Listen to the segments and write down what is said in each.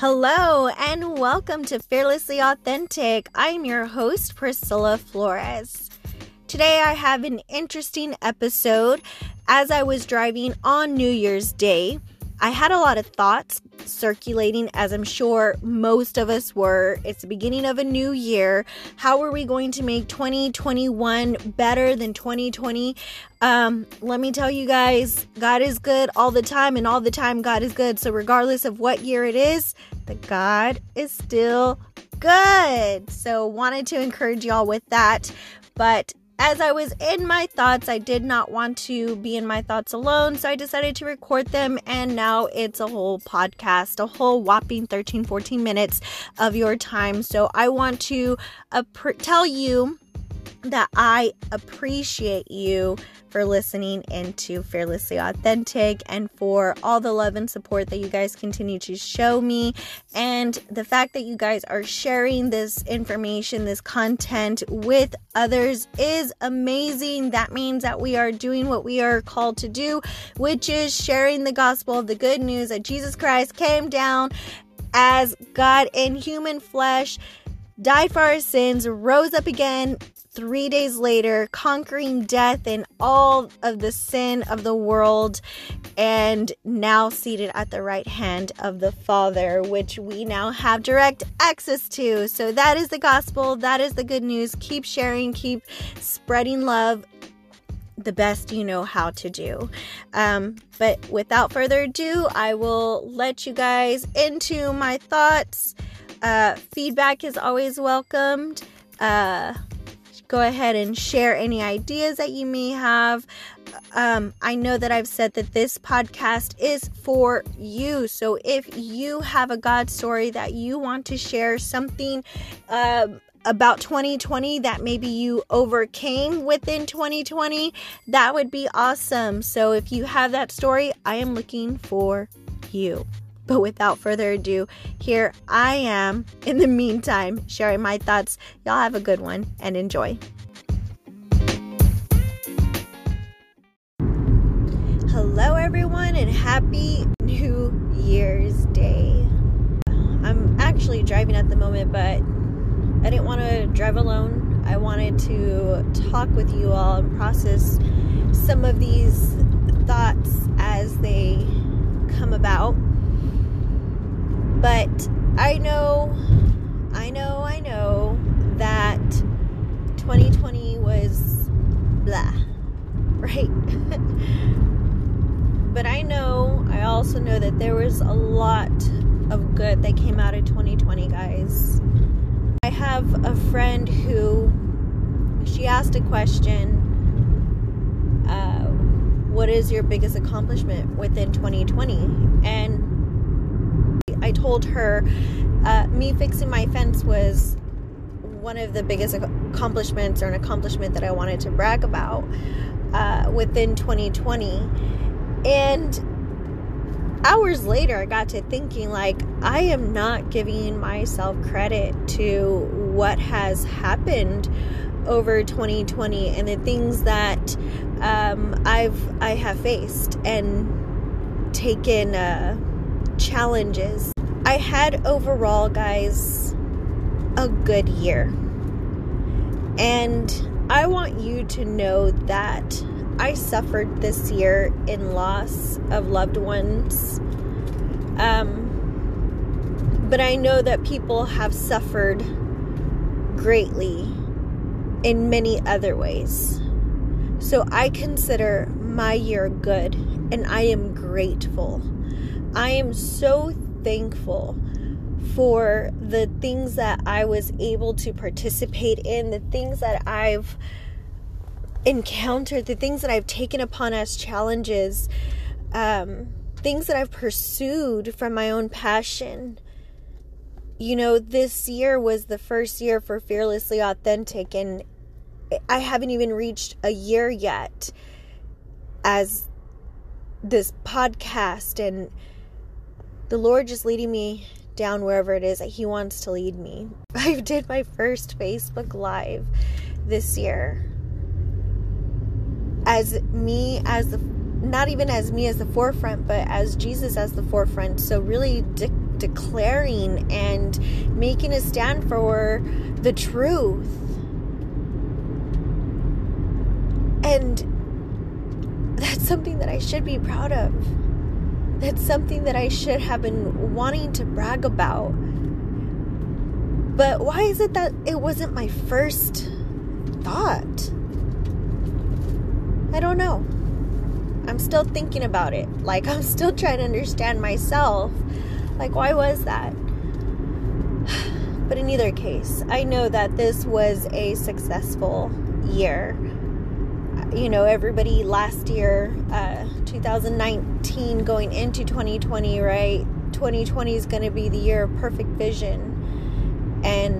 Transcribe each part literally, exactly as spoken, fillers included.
Hello and welcome to Fearlessly Authentic. I'm your host, Priscilla Flores. Today I have an interesting episode. As I was driving on New Year's Day, I had a lot of thoughts circulating, as I'm sure most of us were. It's the beginning of a new year. How are we going to make twenty twenty-one better than twenty twenty? Um, let me tell you guys, God is good all the time, and all the time God is good. So regardless of what year it is, the God is still good. So wanted to encourage y'all with that. But as I was in my thoughts, I did not want to be in my thoughts alone, so I decided to record them, and now it's a whole podcast, a whole whopping thirteen, fourteen minutes of your time. So I want to ap- tell you that I appreciate you for listening into Fearlessly Authentic and for all the love and support that you guys continue to show me, and the fact that you guys are sharing this information, this content with others is amazing. That means that we are doing what we are called to do, which is sharing the gospel of the good news that Jesus Christ came down as God in human flesh, died for our sins, rose up again three days later, conquering death and all of the sin of the world, and now seated at the right hand of the Father, which we now have direct access to. So that is the gospel. That is the good news. Keep sharing, keep spreading love the best you know how to do. Um, but without further ado, I will let you guys into my thoughts. Uh, feedback is always welcomed. Uh, Go ahead and share any ideas that you may have. Um, I know that I've said that this podcast is for you. So if you have a God story that you want to share, something uh, about twenty twenty that maybe you overcame within twenty twenty, that would be awesome. So if you have that story, I am looking for you. But without further ado, here I am, in the meantime, sharing my thoughts. Y'all have a good one and enjoy. Hello, everyone, and happy New Year's Day. I'm actually driving at the moment, but I didn't want to drive alone. I wanted to talk with you all and process some of these thoughts as they come about. But I know, I know, I know that twenty twenty was blah, right? But I know, I also know that there was a lot of good that came out of twenty twenty, guys. I have a friend who, she asked a question, uh, what is your biggest accomplishment within twenty twenty? And I told her uh, me fixing my fence was one of the biggest accomplishments, or an accomplishment that I wanted to brag about uh, within twenty twenty. And hours later, I got to thinking, like, I am not giving myself credit to what has happened over twenty twenty and the things that um, I've I have faced and taken uh, challenges. I had overall, guys, a good year. And I want you to know that I suffered this year in loss of loved ones. Um, but I know that people have suffered greatly in many other ways. So I consider my year good, and I am grateful. I am so thankful for the things that I was able to participate in, the things that I've encountered, the things that I've taken upon as challenges, um, things that I've pursued from my own passion. You know, this year was the first year for Fearlessly Authentic, and I haven't even reached a year yet as this podcast, and the Lord just leading me down wherever it is that He wants to lead me. I did my first Facebook Live this year. As me as the, not even as me as the forefront, but as Jesus as the forefront. So really di- declaring and making a stand for the truth. And that's something that I should be proud of. That's something that I should have been wanting to brag about. But why is it that it wasn't my first thought? I don't know. I'm still thinking about it. Like, I'm still trying to understand myself. Like, why was that? But in either case, I know that this was a successful year. You know, everybody last year, uh, twenty nineteen going into twenty twenty, right? twenty twenty is going to be the year of perfect vision. And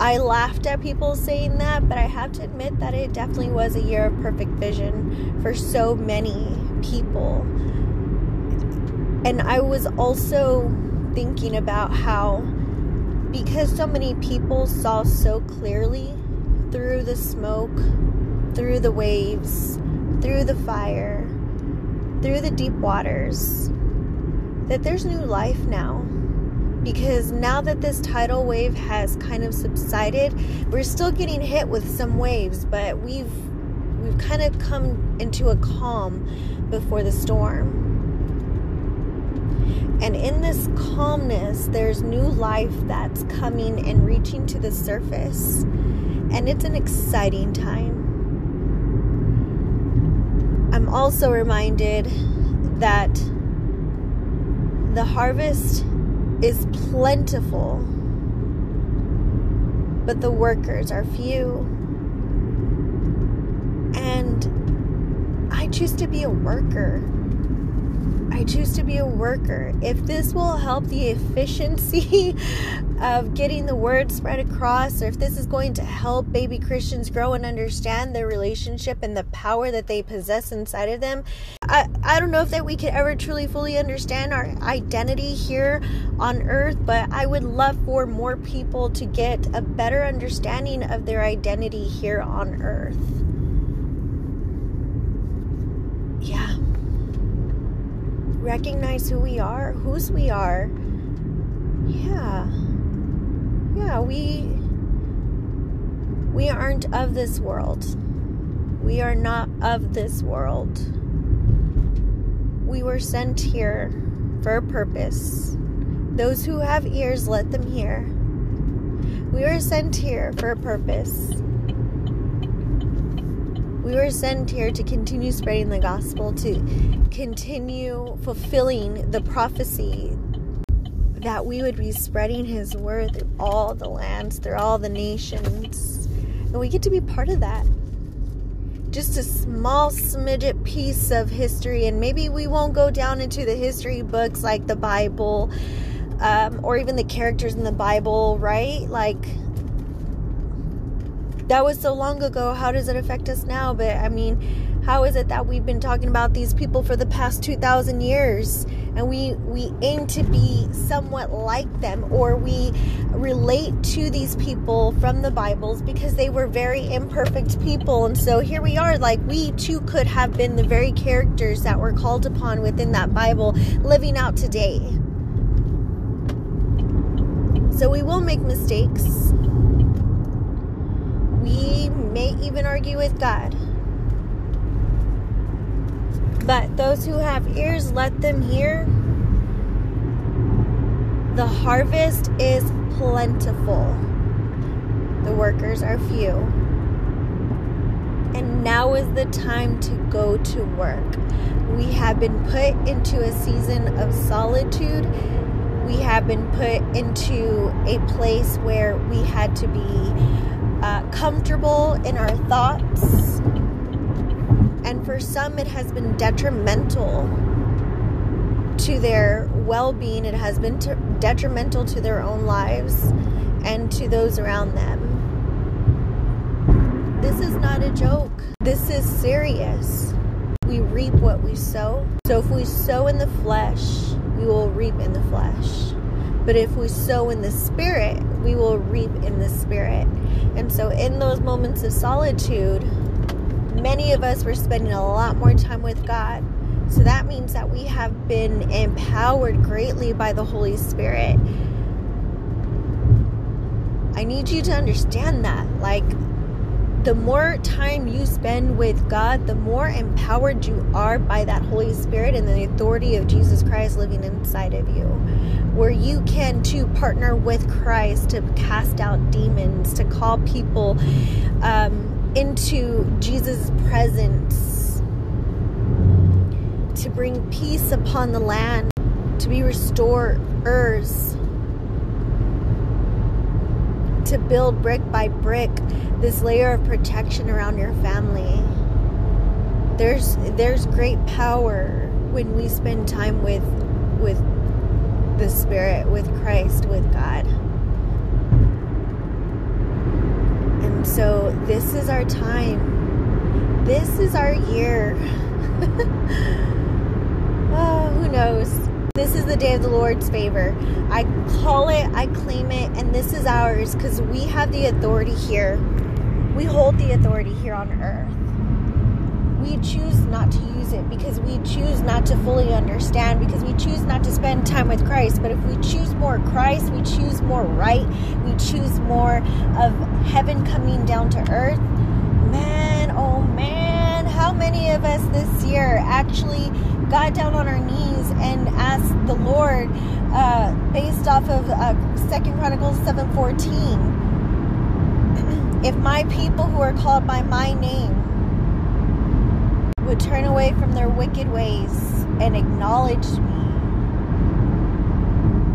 I laughed at people saying that, but I have to admit that it definitely was a year of perfect vision for so many people. And I was also thinking about how, because so many people saw so clearly through the smoke, through the waves, through the fire, through the deep waters, that there's new life now. Because now that this tidal wave has kind of subsided, we're still getting hit with some waves, but we've we've kind of come into a calm before the storm. And in this calmness, there's new life that's coming and reaching to the surface. And it's an exciting time. I'm also reminded that the harvest is plentiful, but the workers are few. And I choose to be a worker. I choose to be a worker. If this will help the efficiency of getting the word spread across, or if this is going to help baby Christians grow and understand their relationship and the power that they possess inside of them, I, I don't know if that we could ever truly fully understand our identity here on earth, but I would love for more people to get a better understanding of their identity here on earth. Yeah. Recognize who we are, whose we are. Yeah. Yeah, we we aren't of this world. We are not of this world. We were sent here for a purpose. Those who have ears, let them hear. We were sent here for a purpose. We were sent here to continue spreading the gospel, to continue fulfilling the prophecy that we would be spreading his word through all the lands, through all the nations. And we get to be part of that. Just a small smidget piece of history. And maybe we won't go down into the history books like the Bible, um, or even the characters in the Bible, right? Like, that was so long ago. How does it affect us now? But I mean, how is it that we've been talking about these people for the past two thousand years, and we we aim to be somewhat like them, or we relate to these people from the Bibles because they were very imperfect people? And so here we are, like, we too could have been the very characters that were called upon within that Bible living out today. So we will make mistakes. We may even argue with God. But those who have ears, let them hear. The harvest is plentiful. The workers are few. And now is the time to go to work. We have been put into a season of solitude. We have been put into a place where we had to be Uh, comfortable in our thoughts, and for some it has been detrimental to their well-being. It has been ter- detrimental to their own lives and to those around them. This is not a joke. This is serious. We reap what we sow. So if we sow in the flesh, we will reap in the flesh. But if we sow in the spirit, we will reap in the spirit. And so in those moments of solitude, many of us were spending a lot more time with God. So that means that we have been empowered greatly by the Holy Spirit. I need you to understand that. Like, the more time you spend with God, the more empowered you are by that Holy Spirit and the authority of Jesus Christ living inside of you, where you can to partner with Christ to cast out demons, to call people um, into Jesus' presence, to bring peace upon the land, to be restorers, to build brick by brick this layer of protection around your family. There's there's great power when we spend time with with the Spirit, with Christ, with God. And so this is our time. This is our year. Oh, who knows? This is the day of the Lord's favor. I call it, I claim it, and this is ours because we have the authority here. We hold the authority here on earth. We choose not to use it because we choose not to fully understand, because we choose not to spend time with Christ. But if we choose more Christ, we choose more right, we choose more of heaven coming down to earth. Man, oh man, how many of us this year actually got down on our knees and asked the Lord, uh, based off of uh, Second Chronicles seven fourteen, if my people who are called by my name would turn away from their wicked ways and acknowledge me,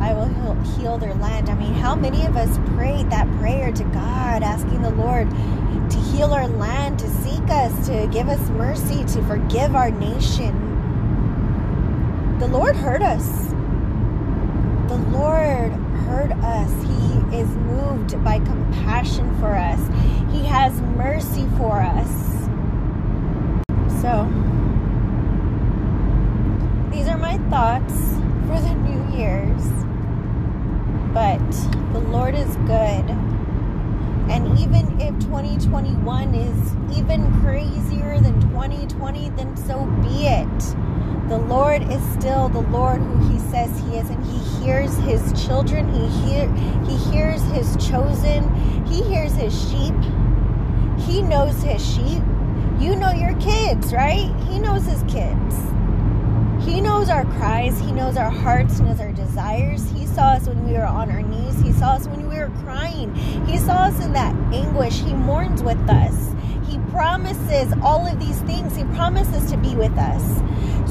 I will heal, heal their land. I mean, how many of us prayed that prayer to God, asking the Lord to heal our land, to seek us, to give us mercy, to forgive our nation? The Lord heard us. The Lord heard us. He is moved by compassion for us. He has mercy for us. So, these are my thoughts for the New Year's. But the Lord is good. And even if twenty twenty-one is even crazier than twenty twenty, then so be it. The Lord is still the Lord who He says He is, and He hears His children. He hear, He hears His chosen. He hears His sheep. He knows His sheep. You know your kids, right? He knows His kids. He knows our cries. He knows our hearts. He knows our desires. He saw us when we were on our knees. He saw us when we were crying. He saw us in that anguish. He mourns with us. He promises all of these things. He promises to be with us.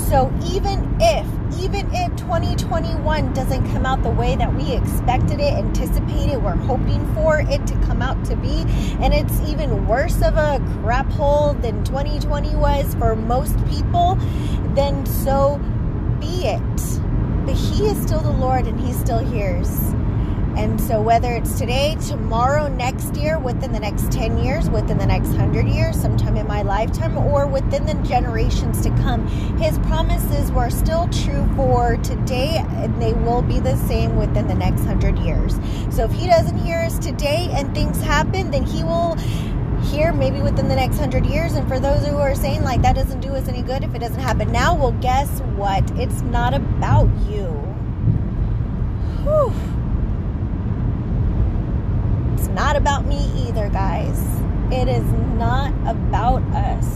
So even if, even if twenty twenty-one doesn't come out the way that we expected it, anticipated, we're hoping for it to come out to be, and it's even worse of a crap hole than twenty twenty was for most people, then so be it. But He is still the Lord, and He still hears. And so whether it's today, tomorrow, next year, within the next ten years, within the next one hundred years, sometime in my lifetime, or within the generations to come, His promises were still true for today, and they will be the same within the next one hundred years. So if He doesn't hear us today and things happen, then He will hear maybe within the next one hundred years. And for those who are saying, like, that doesn't do us any good if it doesn't happen now, well, guess what? It's not about you. Whew. Not about me either, guys. It is not about us.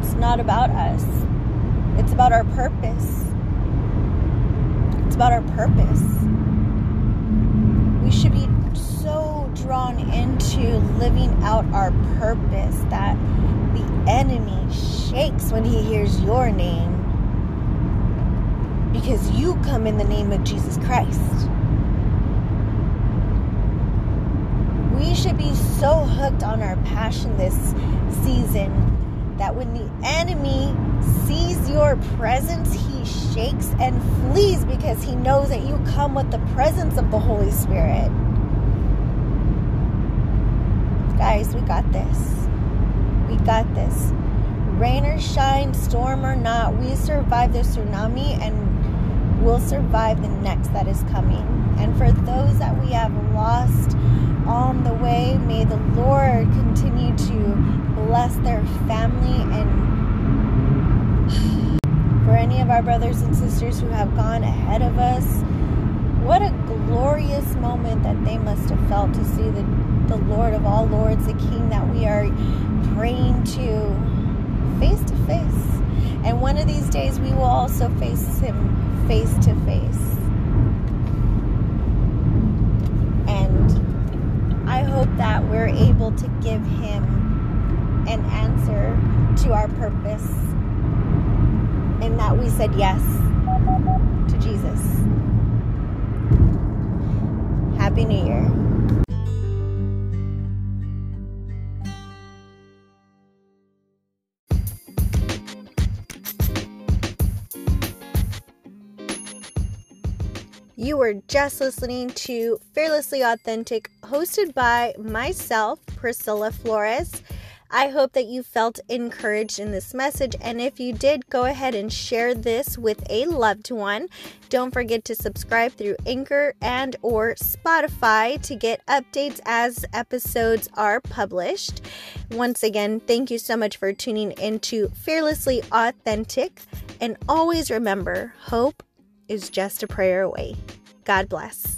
It's not about us. It's about our purpose. It's about our purpose. We should be so drawn into living out our purpose that the enemy shakes when he hears your name, because you come in the name of Jesus Christ. We should be so hooked on our passion this season that when the enemy sees your presence, he shakes and flees, because he knows that you come with the presence of the Holy Spirit. Guys, we got this. We got this. Rain or shine, storm or not, we survived the tsunami and we'll survive the next that is coming. And for those that we have lost on the way, may the Lord continue to bless their family and For any of our brothers and sisters who have gone ahead of us, what a glorious moment that they must have felt to see the, the Lord of all lords, the King that we are praying to, face to face. And one of these days we will also face him face to face. And I hope that we're able to give him an answer to our purpose, and that we said yes to Jesus. Happy New Year. You were just listening to Fearlessly Authentic, hosted by myself, Priscilla Flores. I hope that you felt encouraged in this message, and if you did, go ahead and share this with a loved one. Don't forget to subscribe through Anchor and or Spotify to get updates as episodes are published. Once again, thank you so much for tuning into Fearlessly Authentic, and always remember, hope is just a prayer away. God bless.